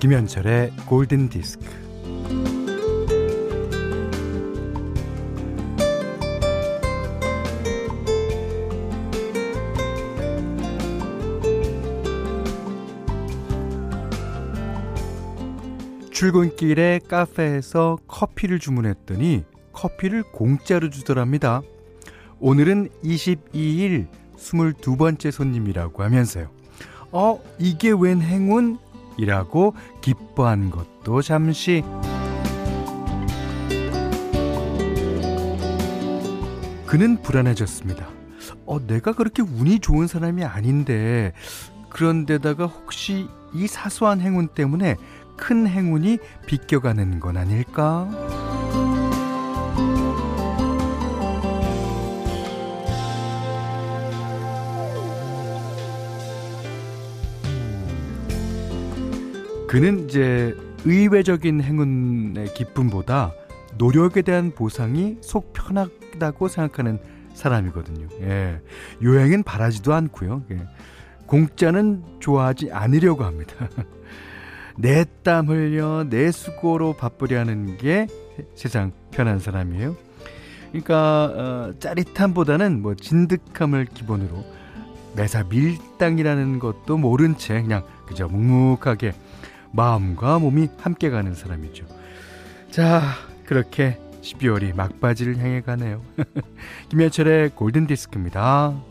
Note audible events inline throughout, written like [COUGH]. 김현철의 골든디스크. 출근길에 카페에서 커피를 주문했더니 커피를 공짜로 주더랍니다. 오늘은 22일 22번째 손님이라고 하면서요. 이게 웬 행운? 이라고 기뻐한 것도 잠시. 그는 불안해졌습니다. 내가 그렇게 운이 좋은 사람이 아닌데, 그런데다가 혹시 이 사소한 행운 때문에 큰 행운이 비껴가는 건 아닐까? 그는 이제 의외적인 행운의 기쁨보다 노력에 대한 보상이 속 편하다고 생각하는 사람이거든요. 예. 요행은 바라지도 않고요. 예. 공짜는 좋아하지 않으려고 합니다. 내 땀 흘려 내 수고로 바쁘려 하는 게 세상 편한 사람이에요. 그러니까 짜릿함보다는 진득함을 기본으로 매사 밀당이라는 것도 모른 채 그냥 그저 묵묵하게 마음과 몸이 함께 가는 사람이죠. 자, 그렇게 12월이 막바지를 향해 가네요. 김현철의 골든디스크입니다.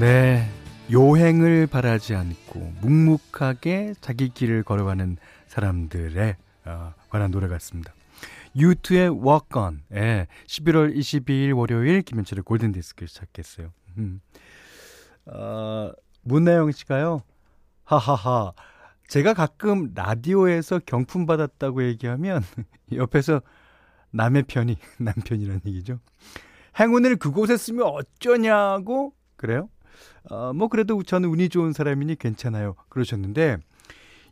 네, 요행을 바라지 않고 묵묵하게 자기 길을 걸어가는 사람들에 관한 노래 같습니다. U2의 Walk On. 예, 11월 22일 월요일 김현철의 골든디스크를 시작했어요. 문나영 씨가요, 하하하, 제가 가끔 라디오에서 경품 받았다고 얘기하면 옆에서 남의 편이, 남편이라는 얘기죠, 행운을 그곳에 쓰면 어쩌냐고. 그래요? 뭐 그래도 저는 운이 좋은 사람이니 괜찮아요, 그러셨는데,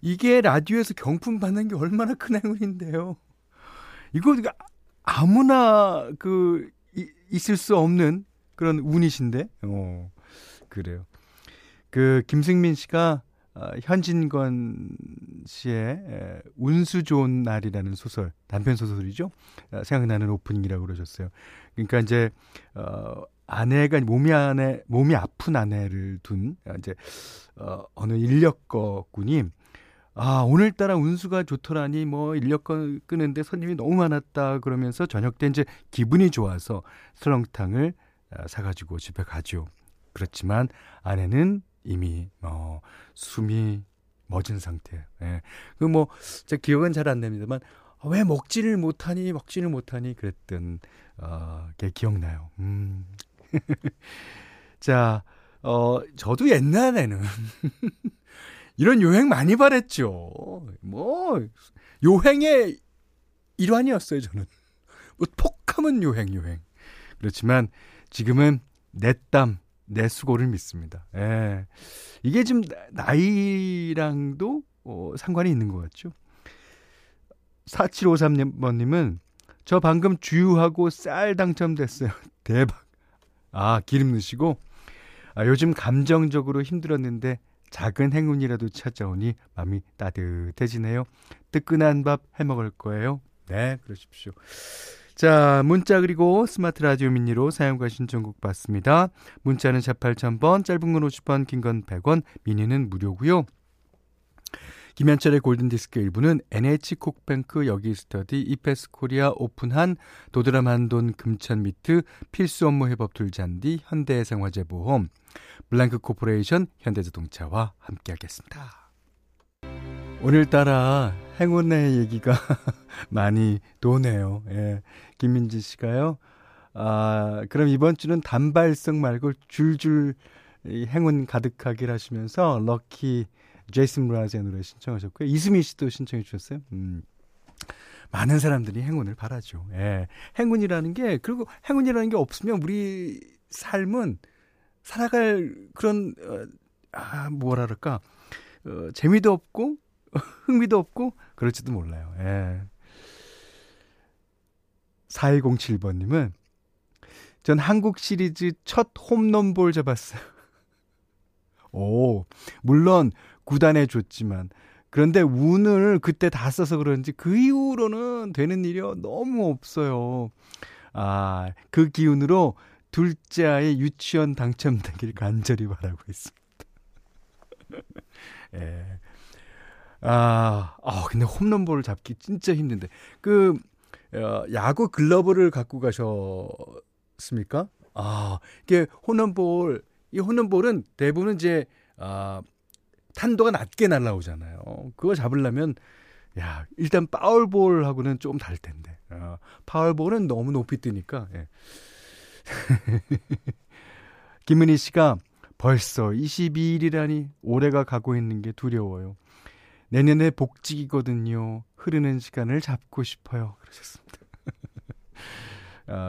이게 라디오에서 경품 받는 게 얼마나 큰 행운인데요. 이거 아무나 있을 수 없는 그런 운이신데. 그래요. 김승민 씨가 현진건 씨의 운수 좋은 날이라는 소설, 단편 소설이죠, 생각나는 오프닝이라고 그러셨어요. 그러니까 이제 아내가 몸이 아픈 아내를 둔 이제 어느 인력거꾼이, 오늘따라 운수가 좋더라니, 인력거 끄는데 손님이 너무 많았다 그러면서 저녁 때 이제 기분이 좋아서 설렁탕을 사가지고 집에 가죠. 그렇지만 아내는 이미 숨이 멎은 상태예요. 예. 제 기억은 잘 안 납니다만, 왜 먹지를 못하니 그랬던 게 기억나요. 자, 저도 옛날에는 이런 요행 많이 바랬죠. 요행의 일환이었어요, 저는. 톡하면 요행. 그렇지만 지금은 내 땀, 내 수고를 믿습니다. 예. 이게 지금 나이랑도 상관이 있는 것 같죠. 4753번님은 저 방금 주유하고 쌀 당첨됐어요. 대박. 기름 넣으시고, 요즘 감정적으로 힘들었는데 작은 행운이라도 찾아오니 마음이 따뜻해지네요. 뜨끈한 밥 해먹을 거예요. 네, 그러십시오. 자, 문자 그리고 스마트 라디오 미니로 사용과 신청곡 받습니다. 문자는 48,000번, 짧은 건 50원, 긴 건 100원, 미니는 무료고요. 김현철의 골든디스크 일부는 NH콕뱅크, 여기스터디, 이페스코리아, 오픈한, 도드람 한돈, 금천미트, 필수업무회법 둘잔디, 현대생화재보험, 블랑크 코퍼레이션, 현대자동차와 함께하겠습니다. 오늘따라 행운의 얘기가 많이 도네요. 예. 김민지 씨가요, 그럼 이번 주는 단발성 말고 줄줄 행운 가득하길 하시면서 럭키 제이슨 브라즈의 노래 신청하셨고요. 이수미 씨도 신청해 주셨어요. 많은 사람들이 행운을 바라죠. 예. 그리고 행운이라는 게 없으면 우리 삶은 살아갈 그런, 재미도 없고, 흥미도 없고 그럴지도 몰라요. 예. 4107번님은 전 한국 시리즈 첫 홈런볼 잡았어요. 오, 물론 구단에 줬지만 그런데 운을 그때 다 써서 그런지 그 이후로는 되는 일이 너무 없어요. 아, 그 기운으로 둘째 아이 유치원 당첨되길 간절히 바라고 있습니다. 예. 근데 홈런볼을 잡기 진짜 힘든데. 그 야구 글러브를 갖고 가셨습니까? 아, 이게 홈런볼, 이 홈런볼은 대부분 이제 탄도가 낮게 날아오잖아요. 그거 잡으려면 야, 일단 파울볼하고는 좀 다를 텐데. 파울볼은 너무 높이 뜨니까. 예. 김은희 씨가 벌써 22일이라니 올해가 가고 있는 게 두려워요. 내년에 복직이거든요. 흐르는 시간을 잡고 싶어요. 그러셨습니다.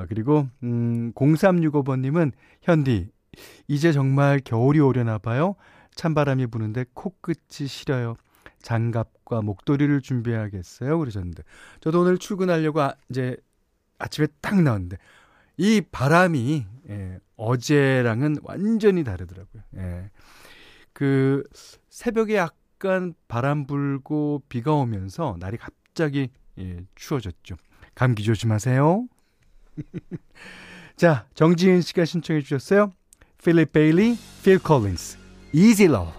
그리고 0365번님은 현디 이제 정말 겨울이 오려나 봐요. 찬바람이 부는데 코끝이 시려요. 장갑과 목도리를 준비해야겠어요. 그러셨는데 저도 오늘 출근하려고 이제 아침에 딱 나왔는데 이 바람이 어제랑은 완전히 다르더라고요. 그 새벽에 약간 바람 불고 비가 오면서 날이 갑자기 추워졌죠. 감기 조심하세요. 자, 정지은 씨가 신청해 주셨어요. 필립 베일리, 필 콜린스, Easy Love.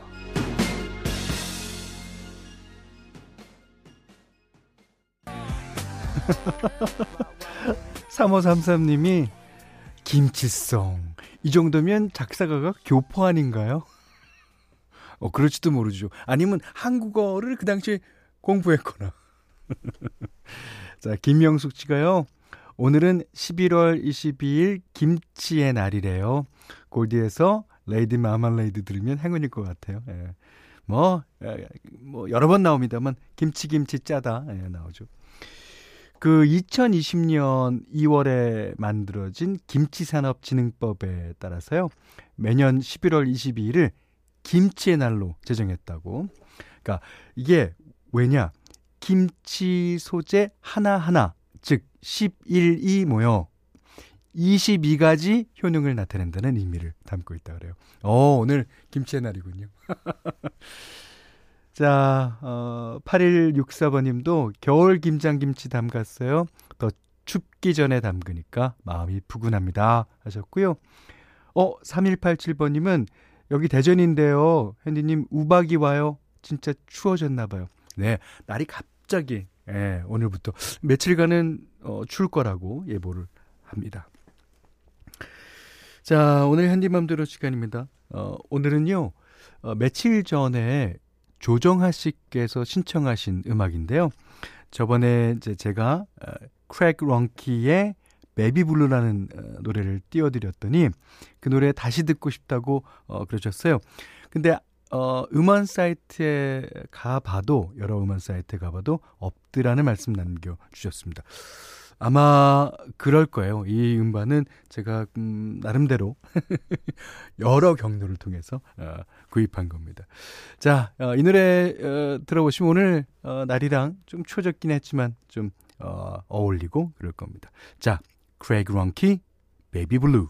[LAUGHS] 3533님이 김치송 이 정도면 작사가가 교포 아닌가요? 그럴지도 모르죠. 아니면 한국어를 그 당시에 공부했거나. 자, 김영숙 씨가요, 오늘은 11월 22일 김치의 날이래요. 골디에서 레이디 마말레이드 들으면 행운일 것 같아요. 예. 뭐 여러 번 나옵니다만 김치 짜다, 예, 나오죠. 그 2020년 2월에 만들어진 김치산업진흥법에 따라서요, 매년 11월 22일을 김치의 날로 제정했다고. 그러니까 이게 왜냐, 김치 소재 하나하나, 즉 11이 모여 22가지 효능을 나타낸다는 의미를 담고 있다 그래요. 오늘 김치의 날이군요. 자, 8164번님도 겨울 김장김치 담갔어요. 더 춥기 전에 담그니까 마음이 부근합니다 하셨고요. 3187번님은 여기 대전인데요. 현디님 우박이 와요. 진짜 추워졌나 봐요. 네, 날이 갑자기 오늘부터 며칠간은 추울 거라고 예보를 합니다. 자, 오늘 현디맘대로 시간입니다. 오늘은요, 며칠 전에 조정하 씨께서 신청하신 음악인데요. 저번에 이제 제가 크래그 런키의 Baby Blue라는 노래를 띄워드렸더니 그 노래 다시 듣고 싶다고 그러셨어요. 근데 음원 사이트에 가봐도, 여러 음원 사이트에 가봐도 없더라는 말씀 남겨주셨습니다. 아마 그럴 거예요. 이 음반은 제가 나름대로 여러 경로를 통해서 구입한 겁니다. 자, 이 노래 들어보시면 오늘 날이랑 좀 추워졌긴 했지만 좀 어울리고 그럴 겁니다. 자, 크래그 런키, 베이비 블루.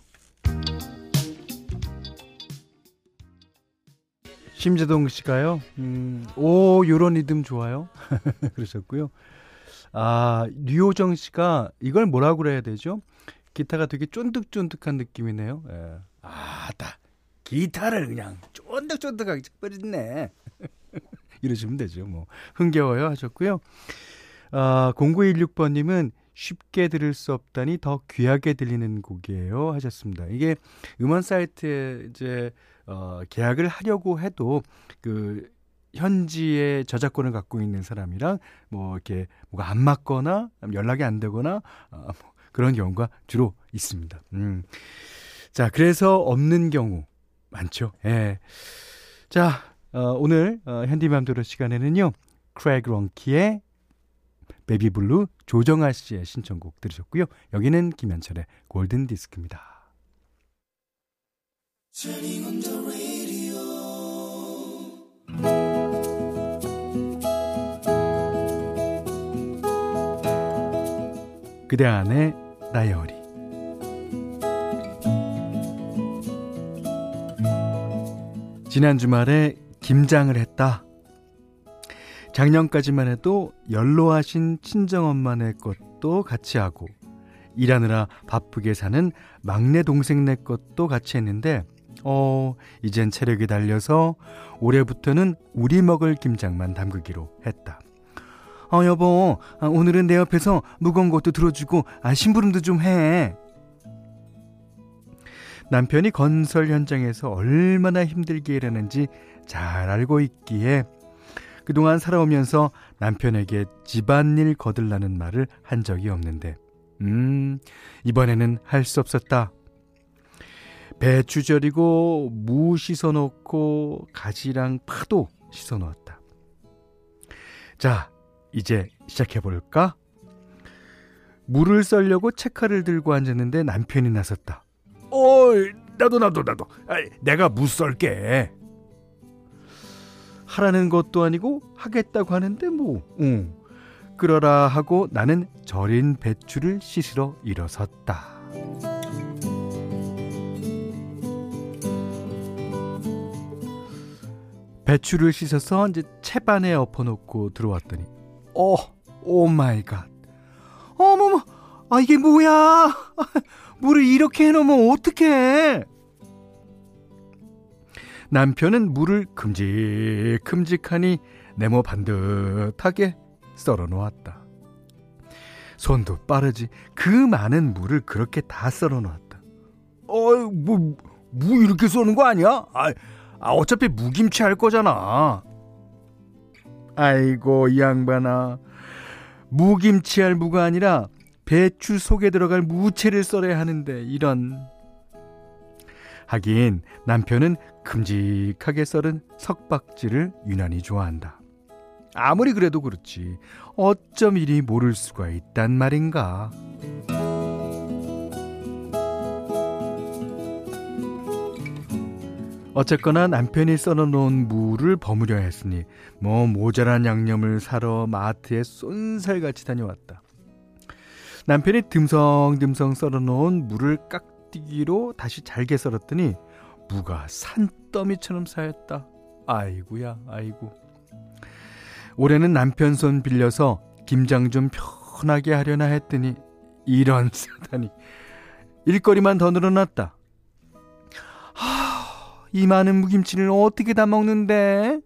심재동 씨가요, 오, 요런 리듬 좋아요. 그러셨고요. 류호정 씨가 이걸 뭐라고 그래야 되죠? 기타가 되게 쫀득쫀득한 느낌이네요. 예. 기타를 그냥 쫀득쫀득하게 찢어버렸네. 이러시면 되죠. 흥겨워요 하셨고요. 0916번님은 쉽게 들을 수 없다니 더 귀하게 들리는 곡이에요 하셨습니다. 이게 음원 사이트에 이제 계약을 하려고 해도 그 현지의 저작권을 갖고 있는 사람이랑 이렇게 뭐가 안 맞거나 연락이 안 되거나 그런 경우가 주로 있습니다. 자, 그래서 없는 경우 많죠. 예. 자, 오늘 현디맘대로 시간에는요, 크래그 런키의 베이비블루, 조정아 씨의 신청곡 들으셨고요. 여기는 김현철의 골든디스크입니다. 그대 안의 다이어리. 지난 주말에 김장을 했다. 작년까지만 해도 연로하신 친정엄마네 것도 같이 하고 일하느라 바쁘게 사는 막내 동생네 것도 같이 했는데 이젠 체력이 달려서 올해부터는 우리 먹을 김장만 담그기로 했다. 여보, 오늘은 내 옆에서 무거운 것도 들어주고 심부름도 좀 해. 남편이 건설 현장에서 얼마나 힘들게 일하는지 잘 알고 있기에 그동안 살아오면서 남편에게 집안일 거들라는 말을 한 적이 없는데 이번에는 할 수 없었다. 배추 절이고 무 씻어놓고 가지랑 파도 씻어놓았다. 자, 이제 시작해볼까? 물을 썰려고 채칼을 들고 앉았는데 남편이 나섰다. 나도. 내가 무 썰게. 하라는 것도 아니고 하겠다고 하는데 그러라 하고 나는 절인 배추를 씻으러 일어섰다. 배추를 씻어서 이제 채반에 엎어놓고 들어왔더니 오 마이 갓. 어머머, 이게 뭐야? 물을 이렇게 해놓으면 어떡해? 남편은 물을 큼직큼직하니 네모 반듯하게 썰어 놓았다. 손도 빠르지. 그 많은 물을 그렇게 다 썰어 놓았다. 무 이렇게 써는 거 아니야? 어차피 무김치 할 거잖아. 아이고, 이 양반아. 무김치 할 무가 아니라 배추 속에 들어갈 무채를 썰어야 하는데, 이런. 하긴 남편은 큼직하게 썰은 석박지를 유난히 좋아한다. 아무리 그래도 그렇지 어쩜 이리 모를 수가 있단 말인가. 어쨌거나 남편이 썰어놓은 무를 버무려 했으니 모자란 양념을 사러 마트에 쏜살같이 다녀왔다. 남편이 듬성듬성 썰어놓은 무를 깍두기로 다시 잘게 썰었더니 무가 산더미처럼 쌓였다. 아이고. 올해는 남편 손 빌려서 김장 좀 편하게 하려나 했더니 이런 사단이. 일거리만 더 늘어났다. 이 많은 무김치를 어떻게 다 먹는데?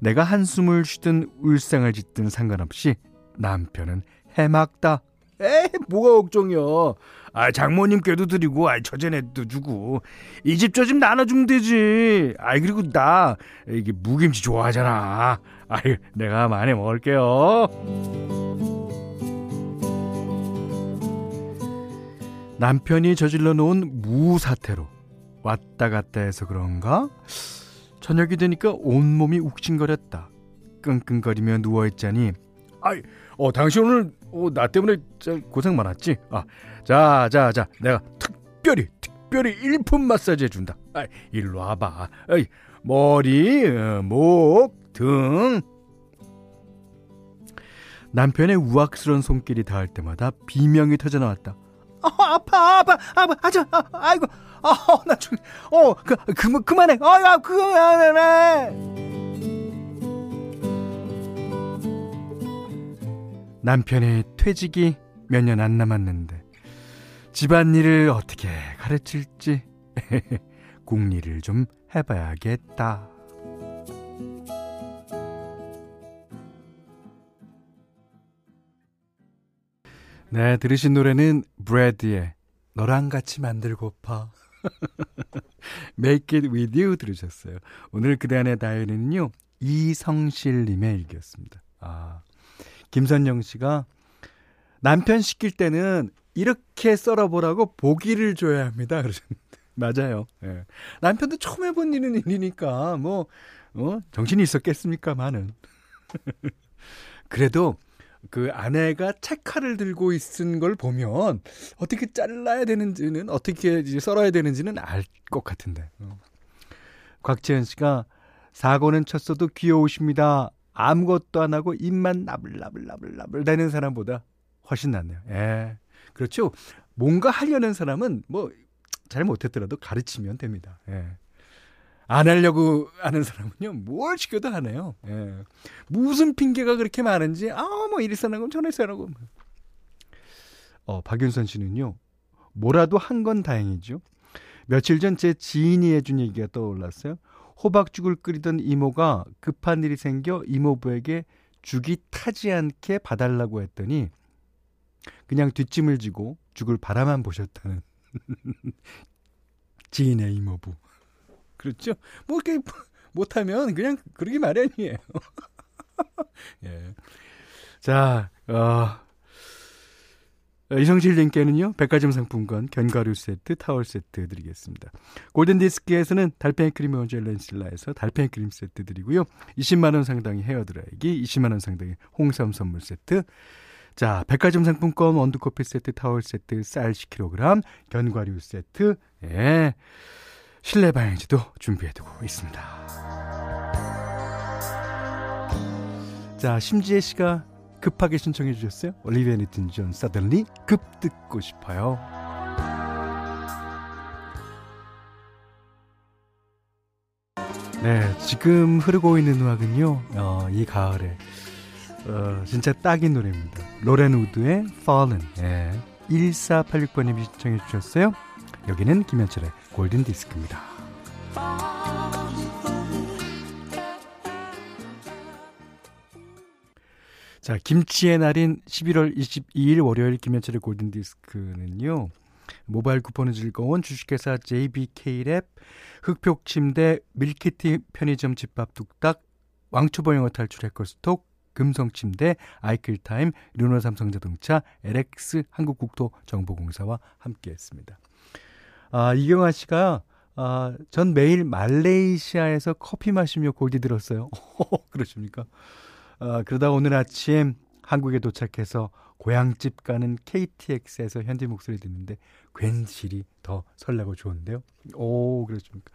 내가 한숨을 쉬든 울상을 짓든 상관없이 남편은 해맑다. 뭐가 걱정이야. 장모님께도 드리고 처제네도 주고 이 집 저 집 나눠주면 되지. 그리고 나 이게 무김치 좋아하잖아. 내가 많이 먹을게요. 남편이 저질러 놓은 무사태로 왔다 갔다 해서 그런가 저녁이 되니까 온몸이 욱신거렸다. 끙끙거리며 누워있자니 당신 오늘 나 때문에 고생 많았지? 자, 내가 특별히 일품 마사지 해준다. 일로 와봐. 머리, 목, 등. 남편의 우악스러운 손길이 닿을 때마다 비명이 터져나왔다. 아파, 아이고, 나 죽네. 그만해. 그만해. 남편의 퇴직이 몇 년 안 남았는데 집안일을 어떻게 가르칠지 궁리를 좀 해봐야겠다. 네, 들으신 노래는 브래드의 너랑 같이 만들고파 Make it with you 들으셨어요. 오늘 그대 안의 다이어리는요, 이성실님의 일기였습니다. 김선영씨가 남편 시킬 때는 이렇게 썰어보라고 보기를 줘야 합니다 그러셨는데 맞아요. 예. 남편도 처음 해본 일이니까 정신이 있었겠습니까만은 그래도 그 아내가 채칼을 들고 있은 걸 보면 어떻게 잘라야 되는지는 어떻게 썰어야 되는지는 알 것 같은데. 곽재현씨가 사고는 쳤어도 귀여우십니다. 아무것도 안 하고 입만 나불나불 대는 사람보다 훨씬 낫네요. 예. 그렇죠. 뭔가 하려는 사람은 잘 못했더라도 가르치면 됩니다. 예. 안 하려고 하는 사람은요, 뭘 시켜도 안 해요. 예. 무슨 핑계가 그렇게 많은지, 아, 뭐 이리서나 고 저리서나 고. 박윤선 씨는요, 뭐라도 한 건 다행이죠. 며칠 전 제 지인이 해준 얘기가 떠올랐어요. 호박죽을 끓이던 이모가 급한 일이 생겨 이모부에게 죽이 타지 않게 봐달라고 했더니 그냥 뒷짐을 지고 죽을 바라만 보셨다는 지인의 이모부. 그렇죠? 뭐 이렇게 못하면 그냥 그러기 마련이에요. 예. 자, 이성실님께는요, 백화점 상품권, 견과류 세트, 타월 세트 드리겠습니다. 골든디스크에서는 달팽이 크림 원젤 렌실라에서 달팽이 크림 세트 드리고요. 20만원 상당의 헤어드라이기, 20만원 상당의 홍삼 선물 세트. 자, 백화점 상품권, 원두커피 세트, 타월 세트, 쌀 10kg, 견과류 세트. 예, 실내 방향지도 준비해두고 있습니다. 자, 심지혜 씨가 급하게 신청해 주셨어요. 올리비아 니튼 존 사들리 급 듣고 싶어요. 네, 지금 흐르고 있는 음악은요, 이 가을에 진짜 딱인 노래입니다. 로렌 우드의 Fallen. 예, 1486번님이 신청해 주셨어요. 여기는 김현철의 골든디스크입니다. 자, 김치의 날인 11월 22일 월요일 김현철의 골든디스크는요, 모바일 쿠폰은 즐거운 주식회사 JBK랩, 흑표침대, 밀키트 편의점 집밥 뚝딱, 왕초보 영어 탈출 해커스톡, 금성침대, 아이클타임, 르노삼성자동차, LX 한국국토정보공사와 함께했습니다. 이경아 씨가 전 매일 말레이시아에서 커피 마시며 골디 들었어요. 그러십니까? 그러다 오늘 아침 한국에 도착해서 고향집 가는 KTX에서 현지 목소리 듣는데 괜시리 더 설레고 좋은데요. 오, 그렇습니까?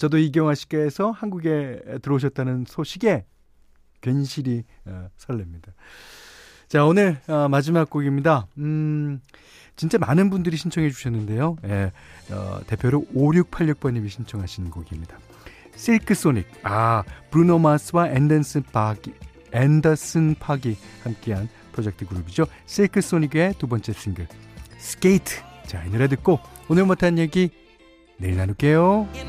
저도 이경아 씨께서 한국에 들어오셨다는 소식에 괜시리 설렙니다. 자, 오늘 마지막 곡입니다. 진짜 많은 분들이 신청해 주셨는데요. 예, 대표로 5686번님이 신청하신 곡입니다. 실크 소닉, 브루노 마스와 앤더슨 파기, 함께한 프로젝트 그룹이죠. 실크 소닉의 두 번째 싱글, 스케이트. 자, 이 노래 듣고 오늘 못한 얘기 내일 나눌게요.